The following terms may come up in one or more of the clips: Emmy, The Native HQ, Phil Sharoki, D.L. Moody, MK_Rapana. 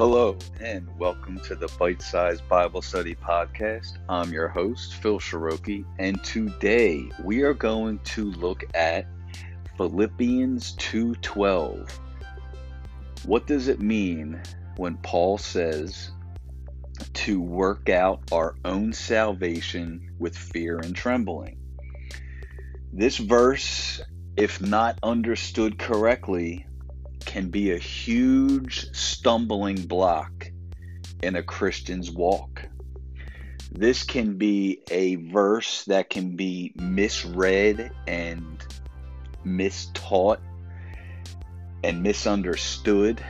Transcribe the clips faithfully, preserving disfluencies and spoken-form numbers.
Hello, and welcome to the Bite Size Bible Study Podcast. I'm your host, Phil Sharoki, and today we are going to look at Philippians two twelve. What does it mean when Paul says to work out our own salvation with fear and trembling? This verse, if not understood correctly, can be a huge stumbling block in a Christian's walk. This can be a verse that can be misread and mistaught and misunderstood,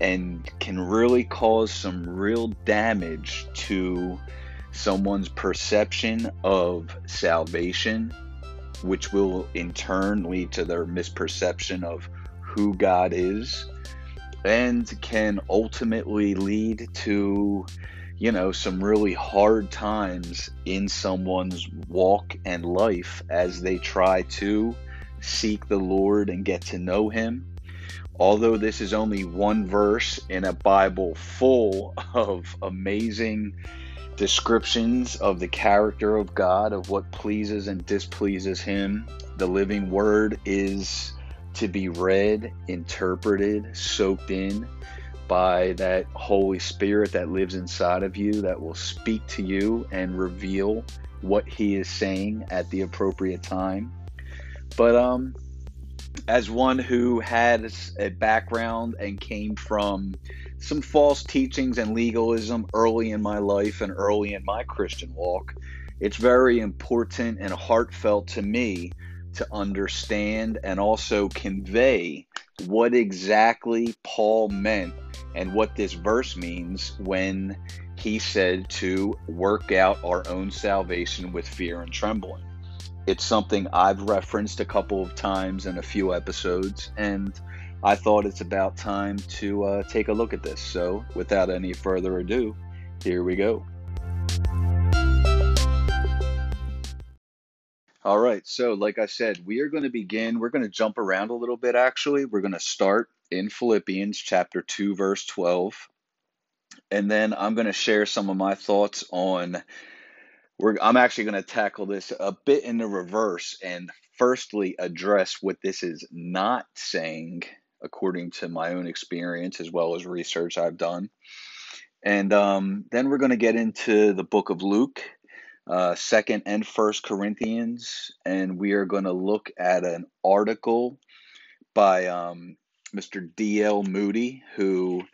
and can really cause some real damage to someone's perception of salvation, which will in turn lead to their misperception of who God is, and can ultimately lead to, you know, some really hard times in someone's walk and life as they try to seek the Lord and get to know Him. Although this is only one verse in a Bible full of amazing descriptions of the character of God, of what pleases and displeases Him, the living Word is to be read, interpreted, soaked in by that Holy Spirit that lives inside of you, that will speak to you and reveal what He is saying at the appropriate time. But um, as one who had a background and came from some false teachings and legalism early in my life and early in my Christian walk, it's very important and heartfelt to me to understand and also convey what exactly Paul meant and what this verse means when he said to work out our own salvation with fear and trembling. It's something I've referenced a couple of times in a few episodes, and I thought it's about time to uh, take a look at this. So without any further ado, here we go. All right, so like I said, we are going to begin. We're going to jump around a little bit, actually. We're going to start in Philippians chapter two, verse twelve. And then I'm going to share some of my thoughts on, we're, I'm actually going to tackle this a bit in the reverse and firstly address what this is not saying, according to my own experience as well as research I've done. And um, then we're going to get into the book of Luke, Uh, second and First Corinthians, and we are going to look at an article by um, Mister D L Moody, who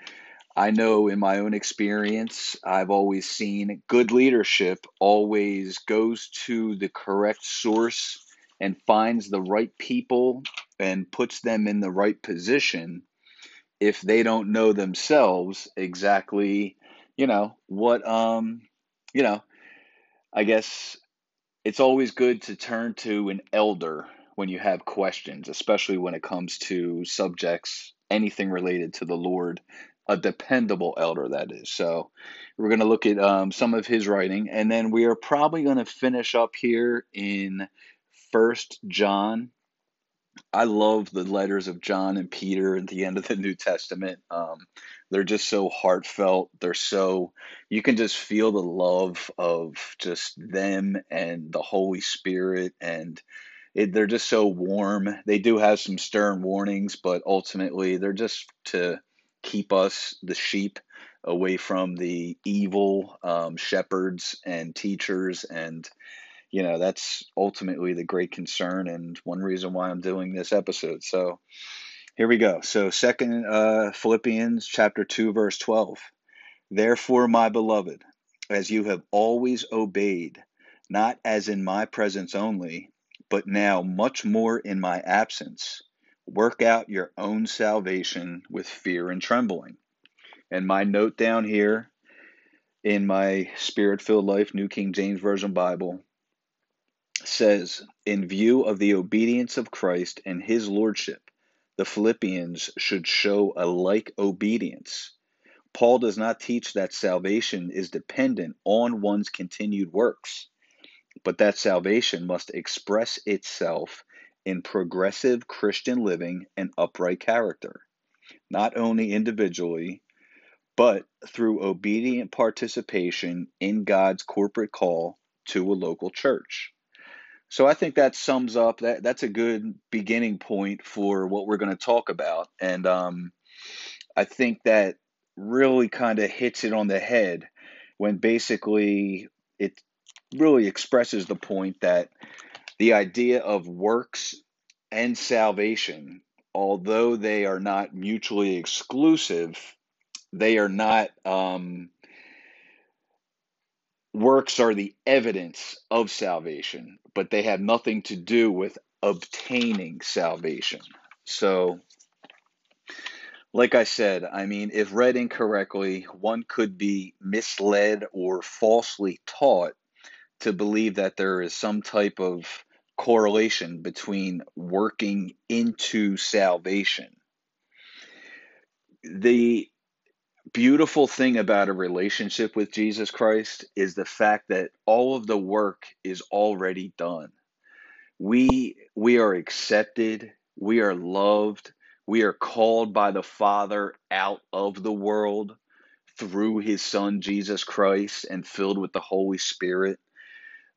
I know in my own experience, I've always seen good leadership always goes to the correct source and finds the right people and puts them in the right position if they don't know themselves exactly, you know, what, um, you know, I guess it's always good to turn to an elder when you have questions, especially when it comes to subjects, anything related to the Lord, a dependable elder, that is. So we're going to look at um, some of his writing, and then we are probably going to finish up here in First John. I love the letters of John and Peter at the end of the New Testament. Um, They're just so heartfelt. They're so, you can just feel the love of just them and the Holy Spirit, and it, they're just so warm. They do have some stern warnings, but ultimately they're just to keep us, the sheep, away from the evil um, shepherds and teachers. And, you know, that's ultimately the great concern and one reason why I'm doing this episode. So here we go. So second uh, Philippians chapter two, verse twelve. Therefore, my beloved, as you have always obeyed, not as in my presence only, but now much more in my absence, work out your own salvation with fear and trembling. And my note down here in my Spirit-filled life, New King James Version Bible, says, in view of the obedience of Christ and His lordship, the Philippians should show a like obedience. Paul does not teach that salvation is dependent on one's continued works, but that salvation must express itself in progressive Christian living and upright character, not only individually, but through obedient participation in God's corporate call to a local church. So I think that sums up, that that's a good beginning point for what we're going to talk about. And um, I think that really kind of hits it on the head when basically it really expresses the point that the idea of works and salvation, although they are not mutually exclusive, they are not, um, works are the evidence of salvation, but they have nothing to do with obtaining salvation. So, like I said, I mean, if read incorrectly, one could be misled or falsely taught to believe that there is some type of correlation between working into salvation. The beautiful thing about a relationship with Jesus Christ is the fact that all of the work is already done. We we are accepted, we are loved, we are called by the Father out of the world through his Son Jesus Christ and filled with the Holy Spirit.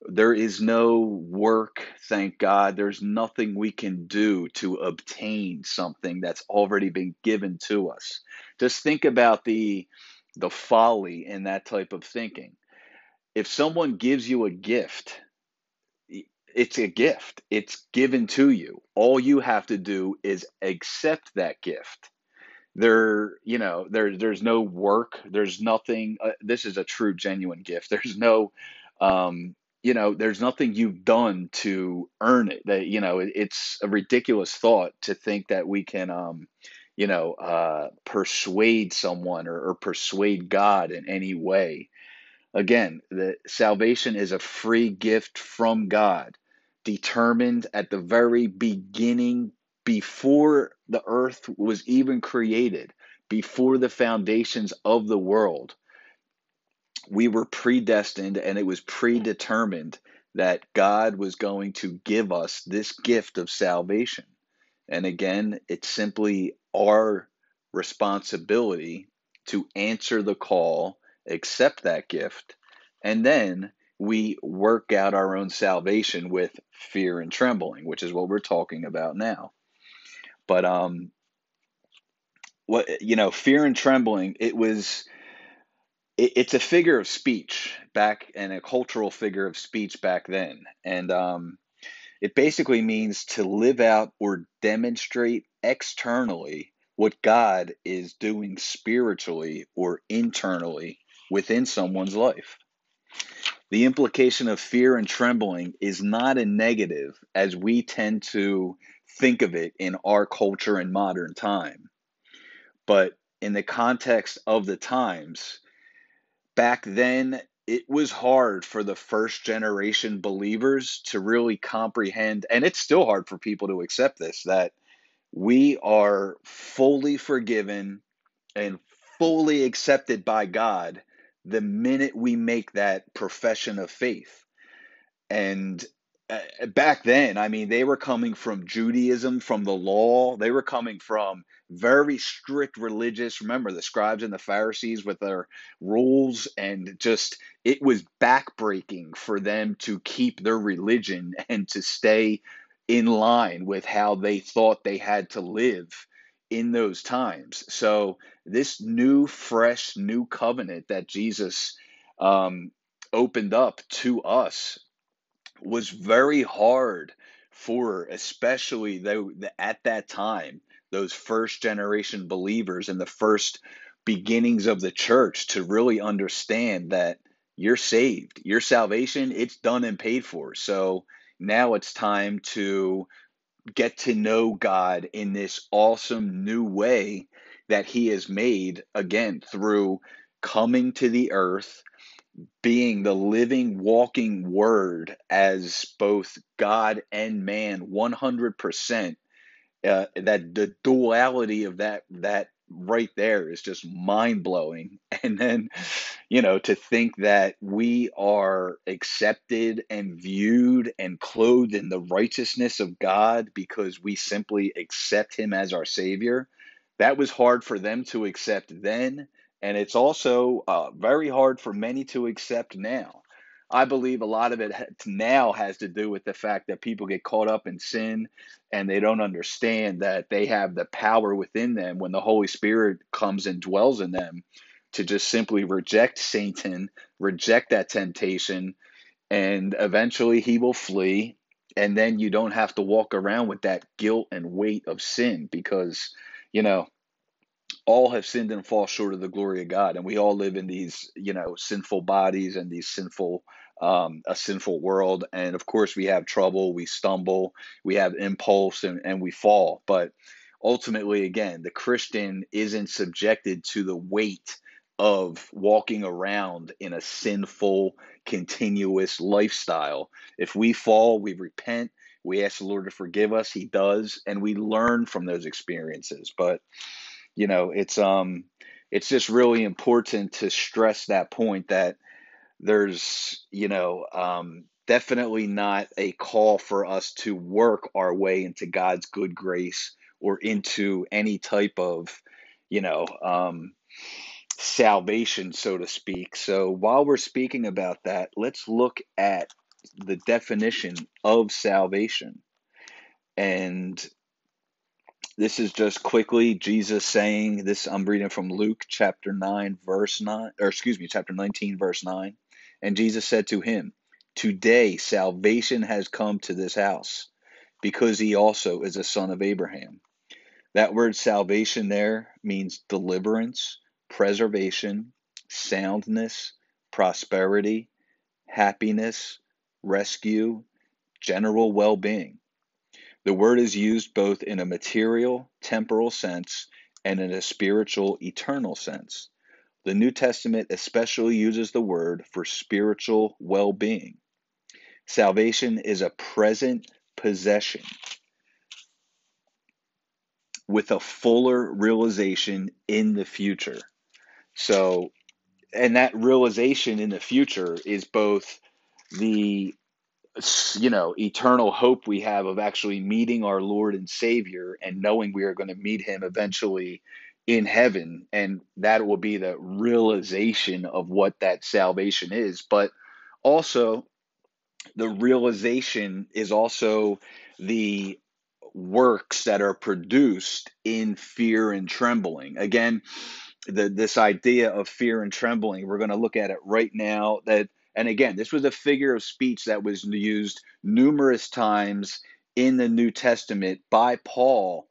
There is no work, thank God. There's nothing we can do to obtain something that's already been given to us. Just think about the the folly in that type of thinking. If someone gives you a gift, it's a gift. It's given to you. All you have to do is accept that gift. There, you know, there there's no work. There's nothing. Uh, this is a true, genuine gift. There's no um You know, there's nothing you've done to earn it. That, you know, it, it's a ridiculous thought to think that we can, um, you know, uh, persuade someone or, or persuade God in any way. Again, the salvation is a free gift from God, determined at the very beginning, before the earth was even created, before the foundations of the world. We were predestined, and it was predetermined that God was going to give us this gift of salvation. And again, it's simply our responsibility to answer the call, accept that gift, and then we work out our own salvation with fear and trembling, which is what we're talking about now. But, um, what, you know, fear and trembling, it was... It's a figure of speech back and a cultural figure of speech back then. And um, it basically means to live out or demonstrate externally what God is doing spiritually or internally within someone's life. The implication of fear and trembling is not a negative as we tend to think of it in our culture in modern time. But in the context of the times, back then, it was hard for the first generation believers to really comprehend, and it's still hard for people to accept this, that we are fully forgiven and fully accepted by God the minute we make that profession of faith. And back then, I mean, they were coming from Judaism, from the law. They were coming from very strict religious. Remember, the scribes and the Pharisees with their rules, and just it was backbreaking for them to keep their religion and to stay in line with how they thought they had to live in those times. So this new, fresh, new covenant that Jesus um, opened up to us was very hard for, especially the, the, at that time, those first generation believers and the first beginnings of the church to really understand that you're saved, your salvation, it's done and paid for. So now it's time to get to know God in this awesome new way that he has made, again, through coming to the earth, being the living, walking word as both God and man, one hundred percent, uh, that the duality of that, that right there is just mind blowing. And then, you know, to think that we are accepted and viewed and clothed in the righteousness of God because we simply accept him as our savior. That was hard for them to accept then. And it's also uh, very hard for many to accept now. I believe a lot of it now has to do with the fact that people get caught up in sin and they don't understand that they have the power within them when the Holy Spirit comes and dwells in them to just simply reject Satan, reject that temptation, and eventually he will flee. And then you don't have to walk around with that guilt and weight of sin because, you know, all have sinned and fall short of the glory of God. And we all live in these, you know, sinful bodies and these sinful, um, a sinful world. And of course we have trouble, we stumble, we have impulse and, and we fall. But ultimately, again, the Christian isn't subjected to the weight of walking around in a sinful, continuous lifestyle. If we fall, we repent, we ask the Lord to forgive us. He does. And we learn from those experiences. But you know, it's um, it's just really important to stress that point that there's, you know, um, definitely not a call for us to work our way into God's good grace or into any type of, you know, um, salvation, so to speak. So while we're speaking about that, let's look at the definition of salvation. And this is just quickly Jesus saying this. I'm reading from Luke chapter nine, verse nine, or excuse me, chapter nineteen, verse nine. And Jesus said to him, "Today salvation has come to this house, because he also is a son of Abraham." That word salvation there means deliverance, preservation, soundness, prosperity, happiness, rescue, general well-being. The word is used both in a material, temporal sense and in a spiritual, eternal sense. The New Testament especially uses the word for spiritual well-being. Salvation is a present possession with a fuller realization in the future. So, and that realization in the future is both the you know, eternal hope we have of actually meeting our Lord and Savior and knowing we are going to meet him eventually in heaven. And that will be the realization of what that salvation is. But also the realization is also the works that are produced in fear and trembling. Again, the, this idea of fear and trembling, we're going to look at it right now that And again, this was a figure of speech that was used numerous times in the New Testament by Paul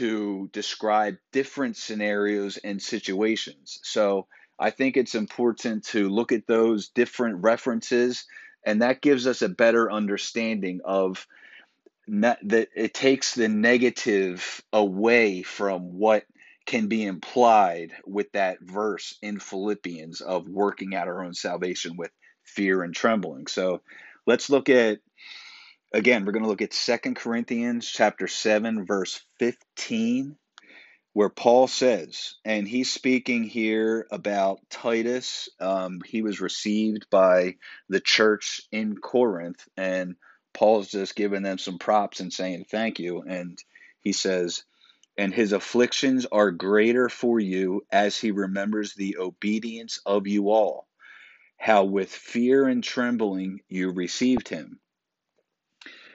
to describe different scenarios and situations. So I think it's important to look at those different references, and that gives us a better understanding of that. It takes the negative away from what can be implied with that verse in Philippians of working out our own salvation with fear and trembling. So let's look at, again, we're going to look at Second Corinthians chapter seven, verse fifteen, where Paul says, and he's speaking here about Titus. Um, he was received by the church in Corinth, and Paul's just giving them some props and saying, thank you. And he says, and his afflictions are greater for you as he remembers the obedience of you all, how with fear and trembling you received him.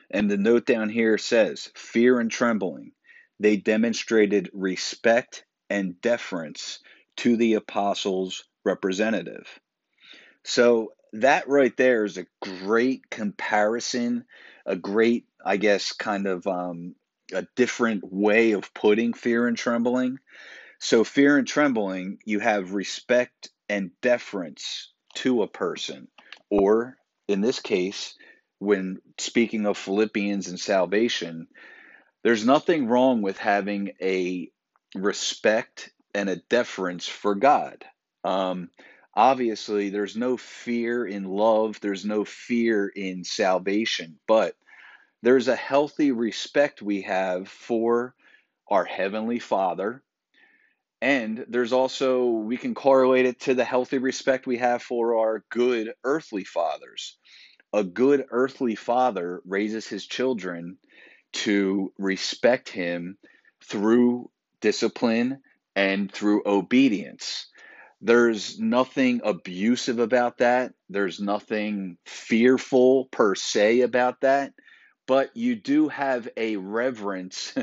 And the note down here says, fear and trembling, they demonstrated respect and deference to the apostles' representative. So that right there is a great comparison, a great, I guess, kind of um, a different way of putting fear and trembling. So fear and trembling, you have respect and deference to a person, or in this case, when speaking of Philippians and salvation, there's nothing wrong with having a respect and a deference for God. Um, obviously, there's no fear in love. There's no fear in salvation, but there's a healthy respect we have for our Heavenly Father. And there's also, we can correlate it to the healthy respect we have for our good earthly fathers. A good earthly father raises his children to respect him through discipline and through obedience. There's nothing abusive about that. There's nothing fearful per se about that. But you do have a reverence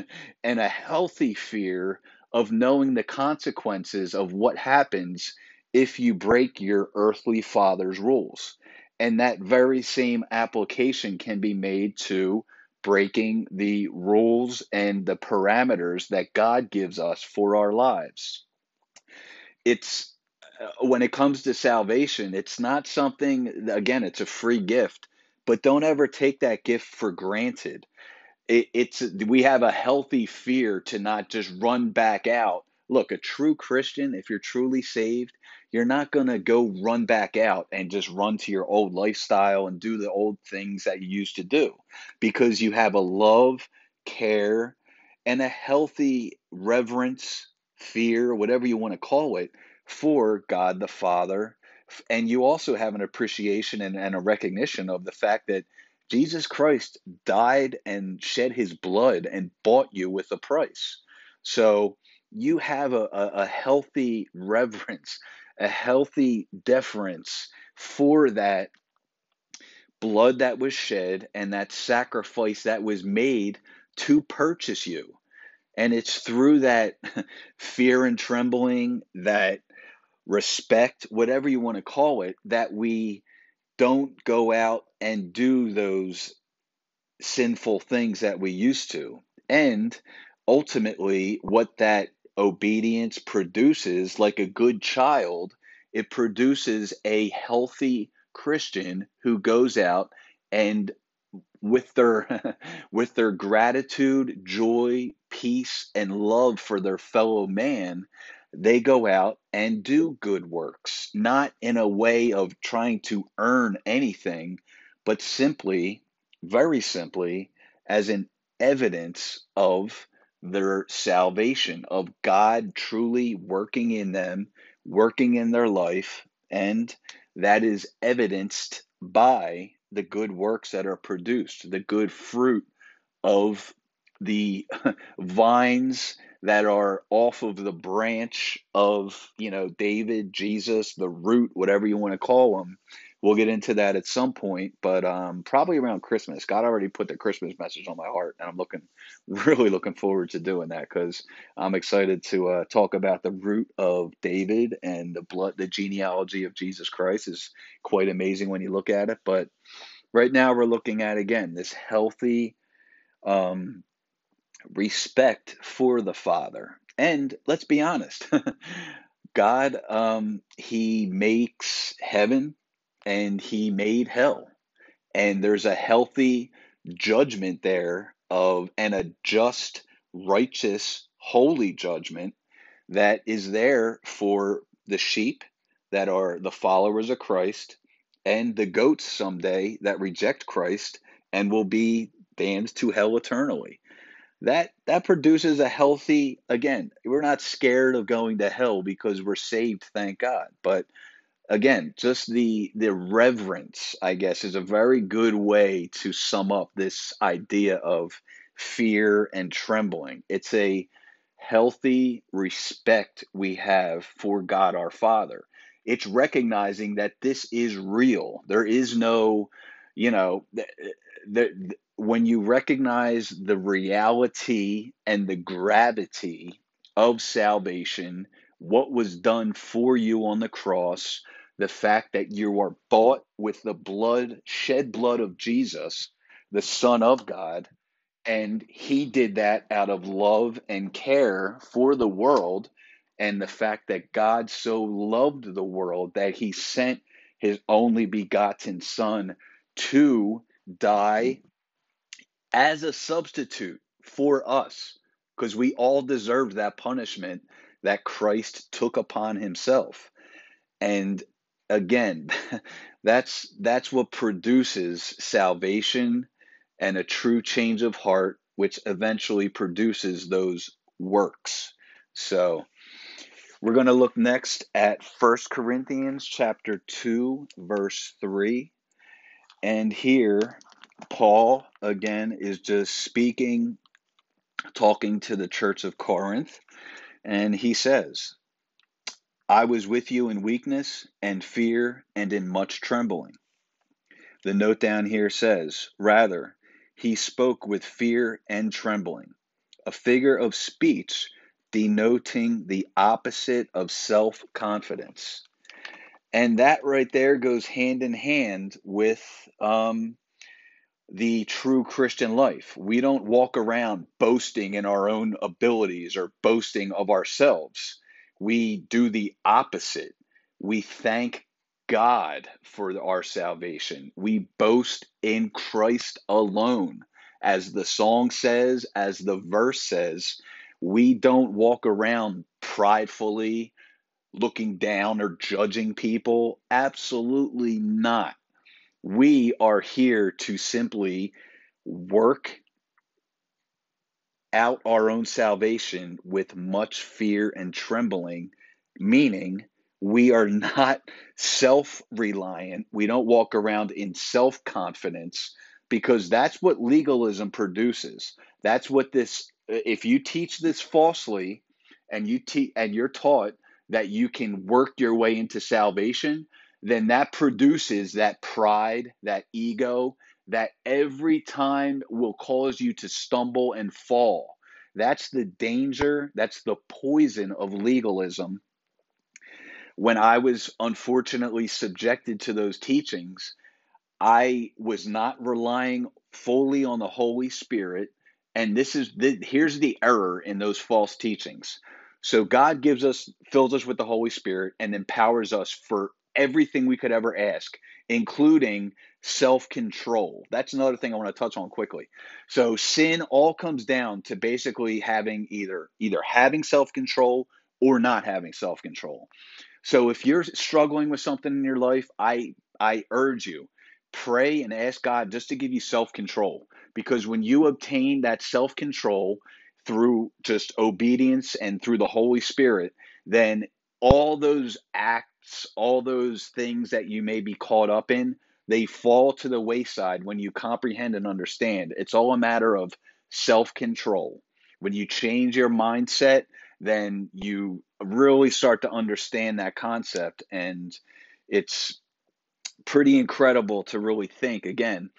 and a healthy fear of knowing the consequences of what happens if you break your earthly father's rules. And that very same application can be made to breaking the rules and the parameters that God gives us for our lives. It's when it comes to salvation, it's not something, again, it's a free gift, but don't ever take that gift for granted. It, it's we have a healthy fear to not just run back out. Look, a true Christian, if you're truly saved, you're not going to go run back out and just run to your old lifestyle and do the old things that you used to do, because you have a love, care, and a healthy reverence, fear, whatever you want to call it, for God the Father. And you also have an appreciation and, and a recognition of the fact that Jesus Christ died and shed his blood and bought you with a price. So you have a, a, a healthy reverence, a healthy deference for that blood that was shed and that sacrifice that was made to purchase you. And it's through that fear and trembling, that respect, whatever you want to call it, that we don't go out and do those sinful things that we used to. And ultimately, what that obedience produces, like a good child, it produces a healthy Christian who goes out and with their with their gratitude, joy, peace, and love for their fellow man, they go out and do good works, not in a way of trying to earn anything, but simply, very simply, as an evidence of their salvation, of God truly working in them, working in their life, and that is evidenced by the good works that are produced, the good fruit of the vines that are off of the branch of, you know, David, Jesus, the root, whatever you want to call them. We'll get into that at some point, but um, probably around Christmas. God already put the Christmas message on my heart, and I'm looking, really looking forward to doing that, because I'm excited to uh, talk about the root of David and the blood, the genealogy of Jesus Christ is quite amazing when you look at it. But right now we're looking at, again, this healthy um, respect for the Father. And let's be honest, God, um, he makes heaven, and he made hell. And there's a healthy judgment there of, and a just, righteous, holy judgment that is there for the sheep that are the followers of Christ, and the goats someday that reject Christ and will be damned to hell eternally. That that produces a healthy, again, we're not scared of going to hell because we're saved, thank God. But again, just the the reverence, I guess, is a very good way to sum up this idea of fear and trembling. It's a healthy respect we have for God our Father. It's recognizing that this is real. There is no, you know, th- th- th- when you recognize the reality and the gravity of salvation, what was done for you on the cross, the fact that you are bought with the blood, shed blood of Jesus, the Son of God, and he did that out of love and care for the world, and the fact that God so loved the world that he sent his only begotten Son to die as a substitute for us, because we all deserved that punishment that Christ took upon himself. And again, that's that's what produces salvation and a true change of heart, which eventually produces those works. So we're going to look next at First Corinthians chapter two, verse three. And here, Paul, again, is just speaking, talking to the church of Corinth. And he says, I was with you in weakness and fear and in much trembling. The note down here says, rather, he spoke with fear and trembling, a figure of speech denoting the opposite of self-confidence. And that right there goes hand in hand with um, the true Christian life. We don't walk around boasting in our own abilities or boasting of ourselves. We do the opposite. We thank God for our salvation. We boast in Christ alone. As the song says, as the verse says, we don't walk around pridefully looking down or judging people. Absolutely not. We are here to simply work out our own salvation with much fear and trembling, meaning we are not self-reliant. We don't walk around in self-confidence, because that's what legalism produces. That's what this, if you teach this falsely and you te- and you're taught that you can work your way into salvation, then that produces that pride, that ego, that every time will cause you to stumble and fall. That's the danger. That's the poison of legalism. When I was unfortunately subjected to those teachings, I was not relying fully on the Holy Spirit. And this is the, here's the error in those false teachings. So God gives us, fills us with the Holy Spirit and empowers us for everything we could ever ask, including self-control. That's another thing I want to touch on quickly. So sin all comes down to basically having either either having self-control or not having self-control. So if you're struggling with something in your life, I I urge you, pray and ask God just to give you self-control, because when you obtain that self-control through just obedience and through the Holy Spirit, then all those acts, all those things that you may be caught up in, they fall to the wayside when you comprehend and understand. It's all a matter of self-control. When you change your mindset, then you really start to understand that concept. And it's pretty incredible to really think. Again,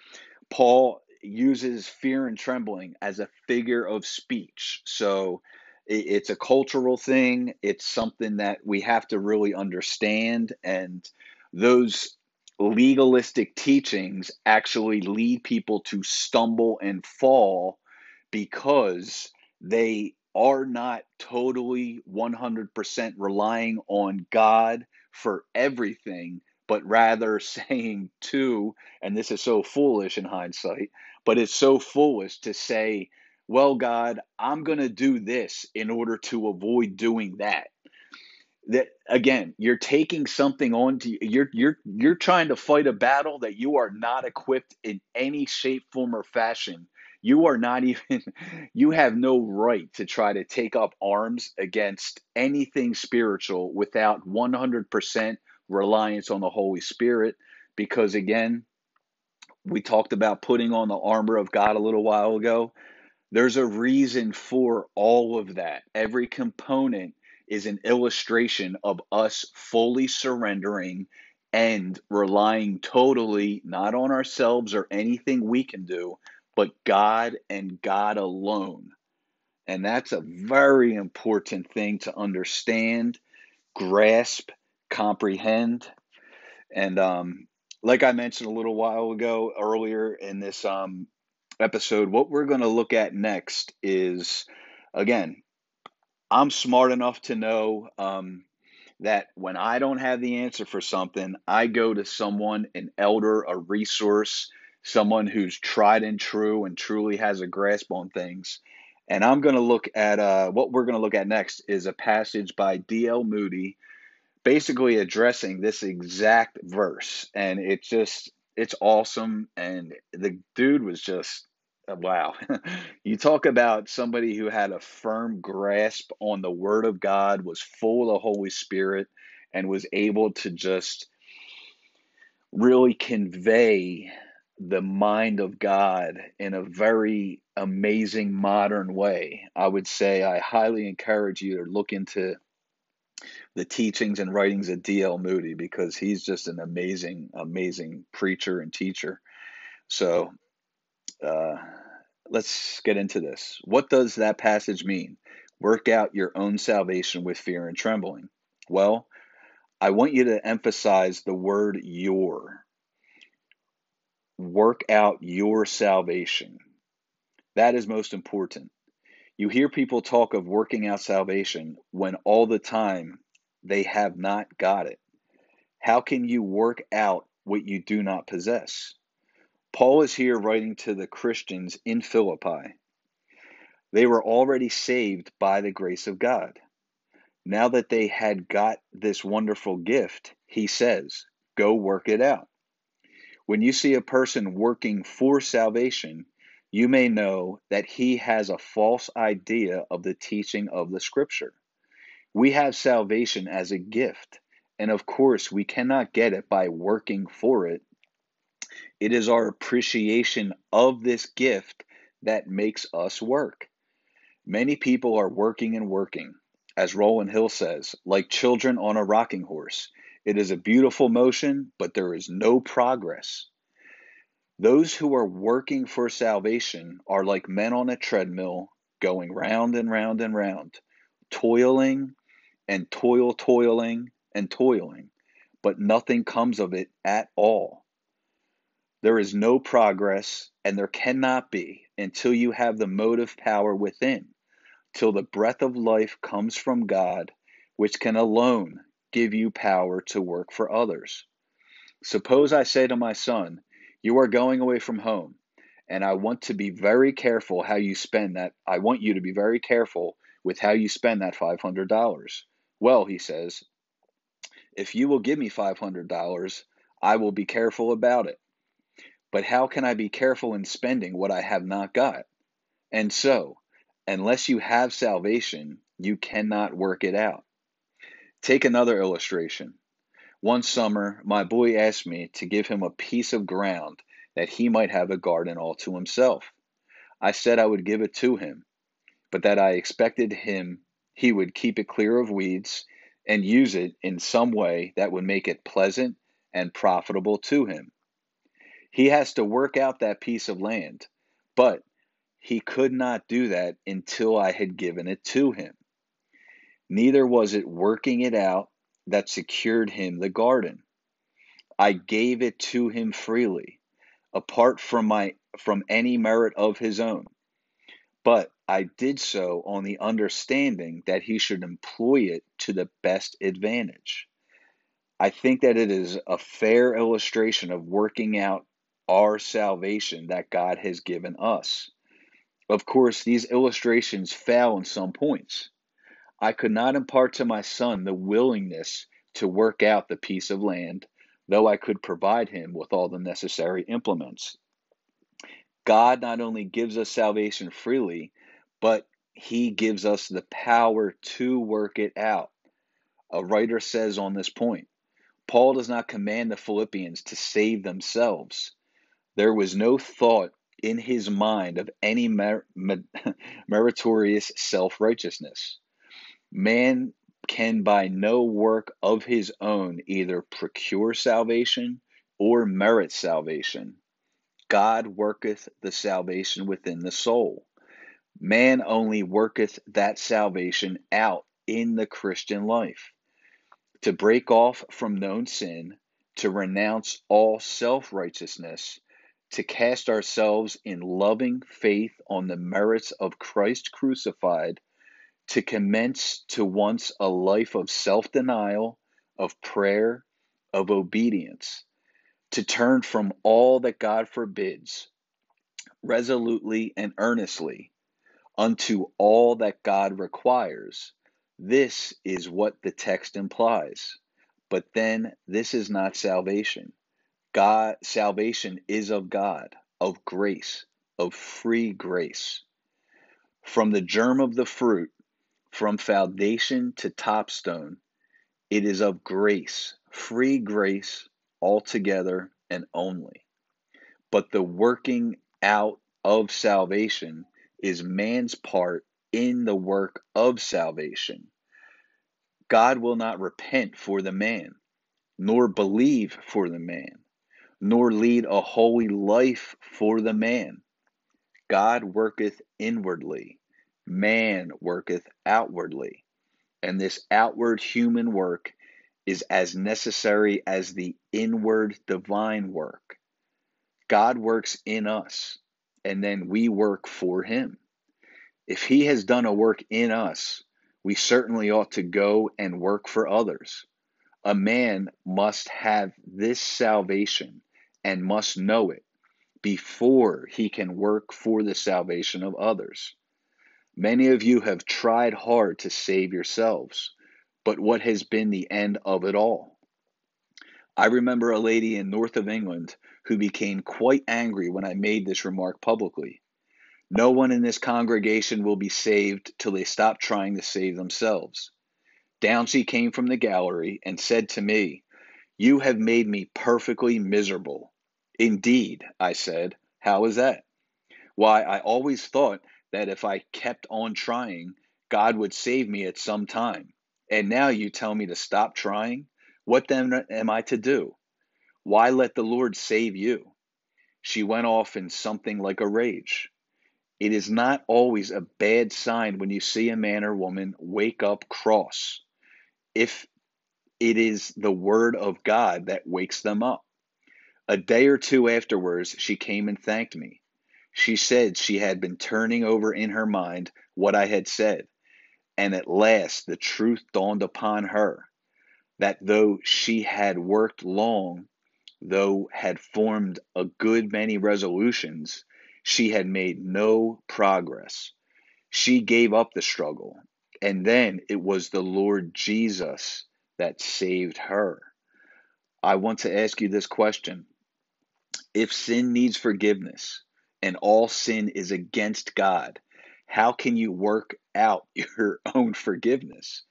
Paul uses fear and trembling as a figure of speech. So it's a cultural thing. It's something that we have to really understand. And those legalistic teachings actually lead people to stumble and fall, because they are not totally one hundred percent relying on God for everything, but rather saying to, and this is so foolish in hindsight, but it's so foolish to say, well, God, I'm going to do this in order to avoid doing that. That again, you're taking something on to, you're, you're, you're trying to fight a battle that you are not equipped in any shape, form, or fashion. You are not even, you have no right to try to take up arms against anything spiritual without one hundred percent reliance on the Holy Spirit. Because again, we talked about putting on the armor of God a little while ago. There's a reason for all of that. Every component is an illustration of us fully surrendering and relying totally, not on ourselves or anything we can do, but God and God alone. And that's a very important thing to understand, grasp, comprehend. And um, like I mentioned a little while ago earlier in this um, episode, what we're going to look at next is, again, I'm smart enough to know um, that when I don't have the answer for something, I go to someone, an elder, a resource, someone who's tried and true and truly has a grasp on things. And I'm going to look at uh, what we're going to look at next is a passage by D L Moody, basically addressing this exact verse. And it's just, it's awesome. And the dude was just, wow. You talk about somebody who had a firm grasp on the Word of God, was full of the Holy Spirit, and was able to just really convey the mind of God in a very amazing modern way. I would say I highly encourage you to look into the teachings and writings of D L Moody, because he's just an amazing, amazing preacher and teacher. So uh, let's get into this. What does that passage mean? Work out your own salvation with fear and trembling. Well, I want you to emphasize the word your. Work out your salvation. That is most important. You hear people talk of working out salvation when all the time they have not got it. How can you work out what you do not possess? Paul is here writing to the Christians in Philippi. They were already saved by the grace of God. Now that they had got this wonderful gift, he says, go work it out. When you see a person working for salvation, you may know that he has a false idea of the teaching of the Scripture. We have salvation as a gift, and of course we cannot get it by working for it. It is our appreciation of this gift that makes us work. Many people are working and working, as Roland Hill says, like children on a rocking horse. It is a beautiful motion, but there is no progress. Those who are working for salvation are like men on a treadmill, going round and round and round, toiling and toil, toiling and toiling, but nothing comes of it at all. There is no progress, and there cannot be until you have the motive power within, till the breath of life comes from God, which can alone give you power to work for others. Suppose I say to my son, you are going away from home, and I want to be very careful how you spend that. I want you to be very careful with how you spend that five hundred dollars. Well, he says, if you will give me five hundred dollars, I will be careful about it. But how can I be careful in spending what I have not got? And so, unless you have salvation, you cannot work it out. Take another illustration. One summer, my boy asked me to give him a piece of ground that he might have a garden all to himself. I said I would give it to him, but that I expected him, he would keep it clear of weeds and use it in some way that would make it pleasant and profitable to him. He has to work out that piece of land, but he could not do that until I had given it to him. Neither was it working it out that secured him the garden. I gave it to him freely, apart from my from any merit of his own. But I did so on the understanding that he should employ it to the best advantage. I think that it is a fair illustration of working out our salvation that God has given us. Of course, these illustrations fail on some points. I could not impart to my son the willingness to work out the piece of land, though I could provide him with all the necessary implements. God not only gives us salvation freely, but he gives us the power to work it out. A writer says on this point, Paul does not command the Philippians to save themselves. There was no thought in his mind of any mer- mer- meritorious self-righteousness. Man can by no work of his own either procure salvation or merit salvation. God worketh the salvation within the soul. Man only worketh that salvation out in the Christian life. To break off from known sin, to renounce all self-righteousness, to cast ourselves in loving faith on the merits of Christ crucified, to commence to once a life of self-denial, of prayer, of obedience, to turn from all that God forbids, resolutely and earnestly, unto all that God requires. This is what the text implies. But then this is not salvation. God, salvation is of God, of grace, of free grace. From the germ of the fruit, from foundation to topstone, it is of grace, free grace, altogether and only. But the working out of salvation is man's part in the work of salvation. God will not repent for the man, nor believe for the man, nor lead a holy life for the man. God worketh inwardly, man worketh outwardly, and this outward human work is as necessary as the inward divine work. God works in us, and then we work for him. If he has done a work in us, we certainly ought to go and work for others. A man must have this salvation and must know it before he can work for the salvation of others. Many of you have tried hard to save yourselves, but what has been the end of it all? I remember a lady in north of England who became quite angry when I made this remark publicly. No one in this congregation will be saved till they stop trying to save themselves. Down she came from the gallery and said to me, "You have made me perfectly miserable." "Indeed," I said, "how is that?" "Why, I always thought that if I kept on trying, God would save me at some time. And now you tell me to stop trying? What then am I to do? Why let the Lord save you?" She went off in something like a rage. It is not always a bad sign when you see a man or woman wake up cross, if it is the word of God that wakes them up. A day or two afterwards, she came and thanked me. She said she had been turning over in her mind what I had said, and at last the truth dawned upon her, that though she had worked long, though had formed a good many resolutions, she had made no progress. She gave up the struggle, and then it was the Lord Jesus that saved her. I want to ask you this question. If sin needs forgiveness, and all sin is against God, how can you work out your own forgiveness?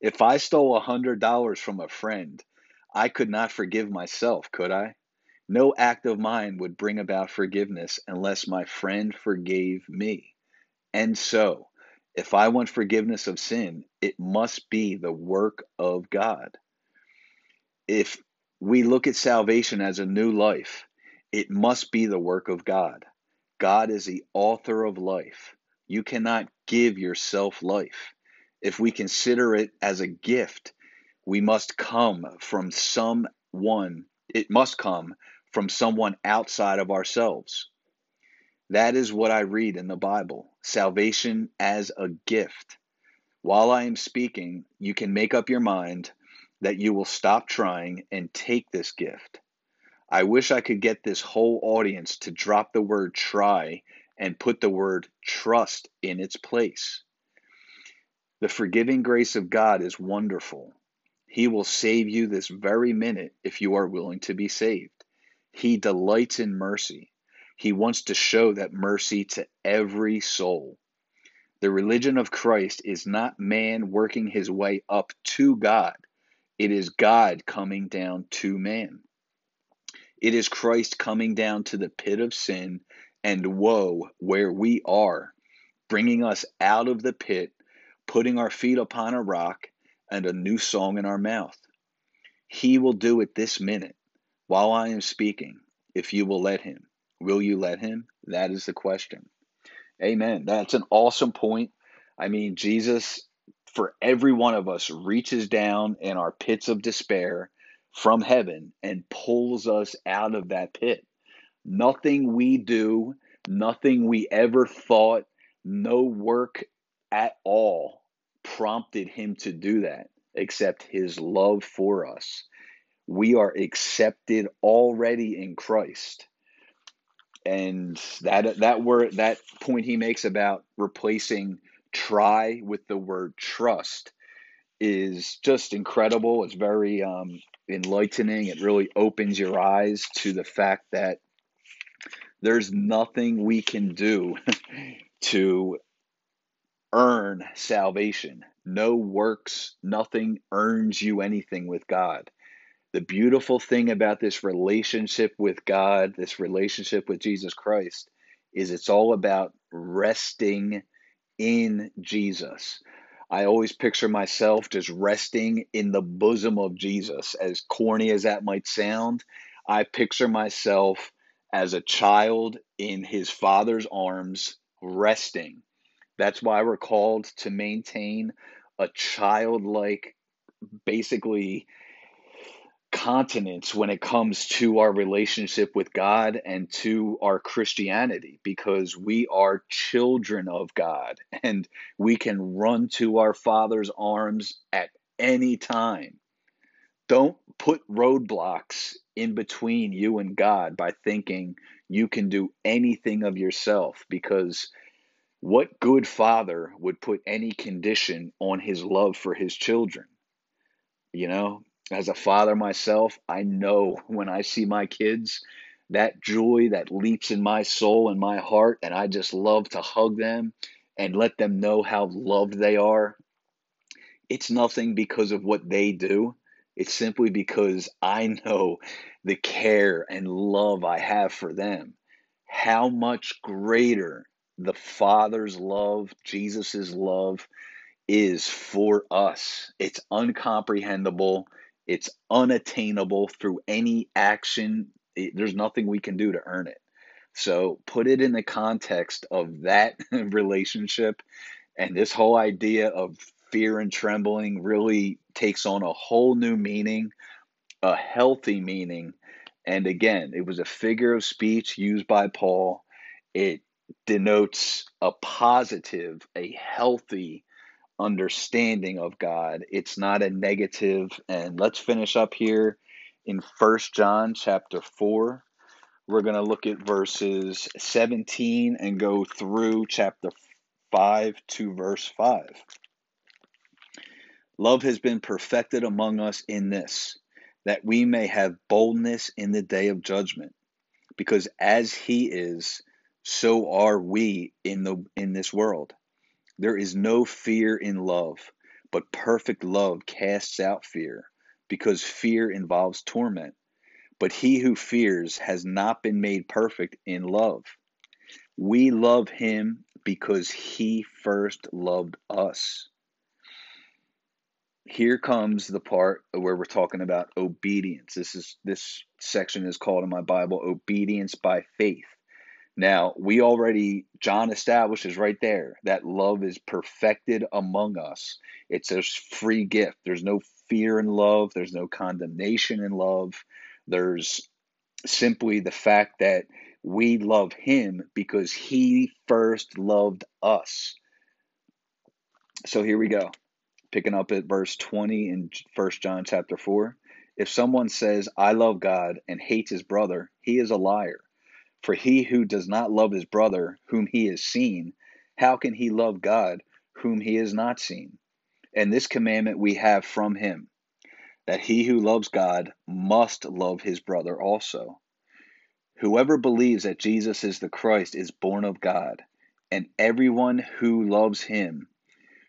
If I stole one hundred dollars from a friend, I could not forgive myself, could I? No act of mine would bring about forgiveness unless my friend forgave me. And so, if I want forgiveness of sin, it must be the work of God. If we look at salvation as a new life, it must be the work of God. God is the author of life. You cannot give yourself life. If we consider it as a gift, we must come from someone. It must come from someone outside of ourselves. That is what I read in the Bible, salvation as a gift. While I am speaking, you can make up your mind that you will stop trying and take this gift. I wish I could get this whole audience to drop the word try and put the word trust in its place. The forgiving grace of God is wonderful. He will save you this very minute if you are willing to be saved. He delights in mercy. He wants to show that mercy to every soul. The religion of Christ is not man working his way up to God. It is God coming down to man. It is Christ coming down to the pit of sin and woe where we are, bringing us out of the pit, putting our feet upon a rock, and a new song in our mouth. He will do it this minute, while I am speaking, if you will let him. Will you let him? That is the question. Amen. That's an awesome point. I mean, Jesus, for every one of us, reaches down in our pits of despair from heaven and pulls us out of that pit. Nothing we do, nothing we ever thought, no work at all, prompted him to do that, except his love for us. We are accepted already in Christ. And that that word, that point he makes about replacing try with the word trust is just incredible. It's very um, enlightening. It really opens your eyes to the fact that there's nothing we can do to earn salvation. No works, nothing earns you anything with God. The beautiful thing about this relationship with God, this relationship with Jesus Christ, is it's all about resting in Jesus. I always picture myself just resting in the bosom of Jesus. As corny as that might sound, I picture myself as a child in his father's arms, resting. That's why we're called to maintain a childlike, basically, continence when it comes to our relationship with God and to our Christianity, because we are children of God and we can run to our Father's arms at any time. Don't put roadblocks in between you and God by thinking you can do anything of yourself, because what good father would put any condition on his love for his children? You know, as a father myself, I know when I see my kids, that joy that leaps in my soul and my heart, and I just love to hug them and let them know how loved they are. It's nothing because of what they do. It's simply because I know the care and love I have for them. How much greater the Father's love, Jesus's love, is for us. It's incomprehensible. It's unattainable through any action. It, there's nothing we can do to earn it. So put it in the context of that relationship, and this whole idea of fear and trembling really takes on a whole new meaning, a healthy meaning. And again, it was a figure of speech used by Paul. It denotes a positive, a healthy understanding of God. It's not a negative. And let's finish up here in First John chapter four. We're going to look at verses seventeen and go through chapter five to verse five. Love has been perfected among us in this, that we may have boldness in the day of judgment, because as he is, so are we in the in this world. There is no fear in love, but perfect love casts out fear, because fear involves torment. But he who fears has not been made perfect in love. We love him because he first loved us. Here comes the part where we're talking about obedience. This is this section is called in my Bible, obedience by faith. Now, we already, John establishes right there that love is perfected among us. It's a free gift. There's no fear in love. There's no condemnation in love. There's simply the fact that we love him because he first loved us. So here we go. Picking up at verse twenty in First John chapter four. If someone says, I love God and hates his brother, he is a liar. For he who does not love his brother, whom he has seen, how can he love God, whom he has not seen? And this commandment we have from him, that he who loves God must love his brother also. Whoever believes that Jesus is the Christ is born of God, and everyone who loves him,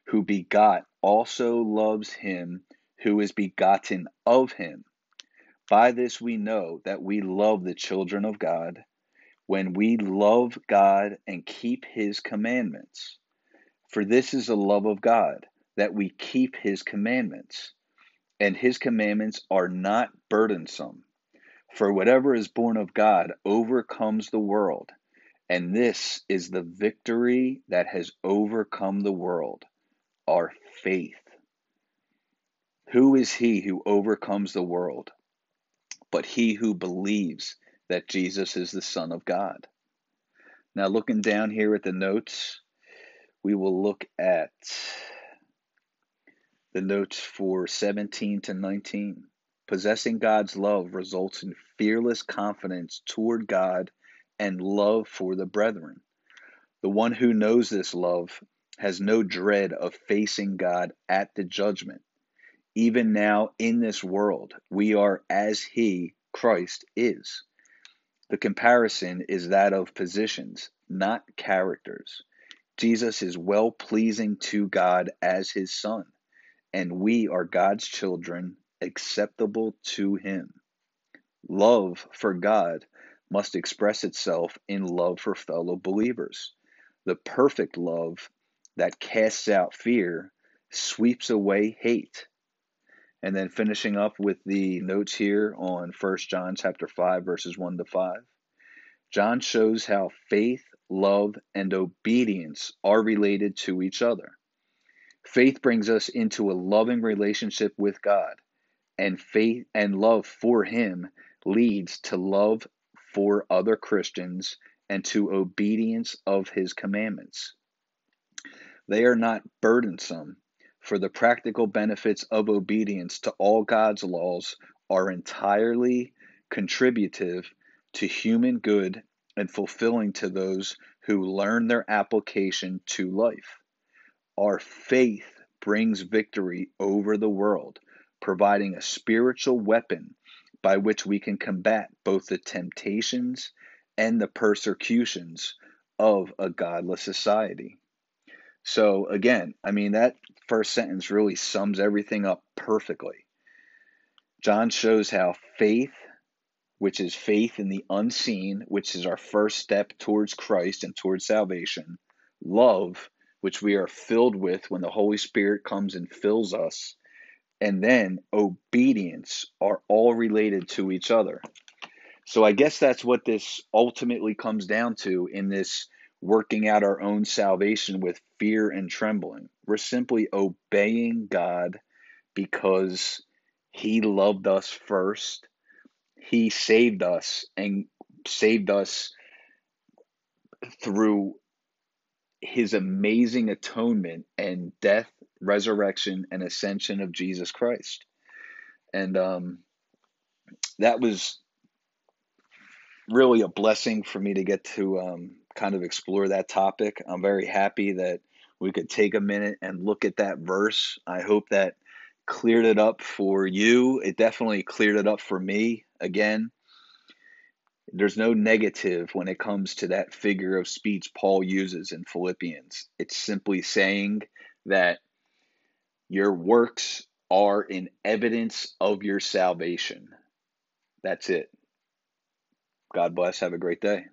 who begot, also loves him who is begotten of him. By this we know that we love the children of God, when we love God and keep his commandments. For this is the love of God, that we keep his commandments. And his commandments are not burdensome. For whatever is born of God overcomes the world. And this is the victory that has overcome the world, our faith. Who is he who overcomes the world, but he who believes that Jesus is the Son of God? Now, looking down here at the notes, we will look at the notes for seventeen to nineteen. Possessing God's love results in fearless confidence toward God and love for the brethren. The one who knows this love has no dread of facing God at the judgment. Even now in this world, we are as he, Christ, is. The comparison is that of positions, not characters. Jesus is well-pleasing to God as his son, and we are God's children, acceptable to him. Love for God must express itself in love for fellow believers. The perfect love that casts out fear sweeps away hate. And then finishing up with the notes here on First John chapter five, verses one to five. John shows how faith, love, and obedience are related to each other. Faith brings us into a loving relationship with God, and faith and love for Him leads to love for other Christians and to obedience of His commandments. They are not burdensome, for the practical benefits of obedience to all God's laws are entirely contributive to human good and fulfilling to those who learn their application to life. Our faith brings victory over the world, providing a spiritual weapon by which we can combat both the temptations and the persecutions of a godless society. So again, I mean, that first sentence really sums everything up perfectly. John shows how faith, which is faith in the unseen, which is our first step towards Christ and towards salvation, love, which we are filled with when the Holy Spirit comes and fills us, and then obedience are all related to each other. So I guess that's what this ultimately comes down to in this working out our own salvation with fear and trembling. We're simply obeying God because He loved us first. He saved us and saved us through His amazing atonement and death, resurrection, and ascension of Jesus Christ. And um, that was really a blessing for me to get to um, kind of explore that topic. I'm very happy that we could take a minute and look at that verse. I hope that cleared it up for you. It definitely cleared it up for me. Again, there's no negative when it comes to that figure of speech Paul uses in Philippians. It's simply saying that your works are in evidence of your salvation. That's it. God bless. Have a great day.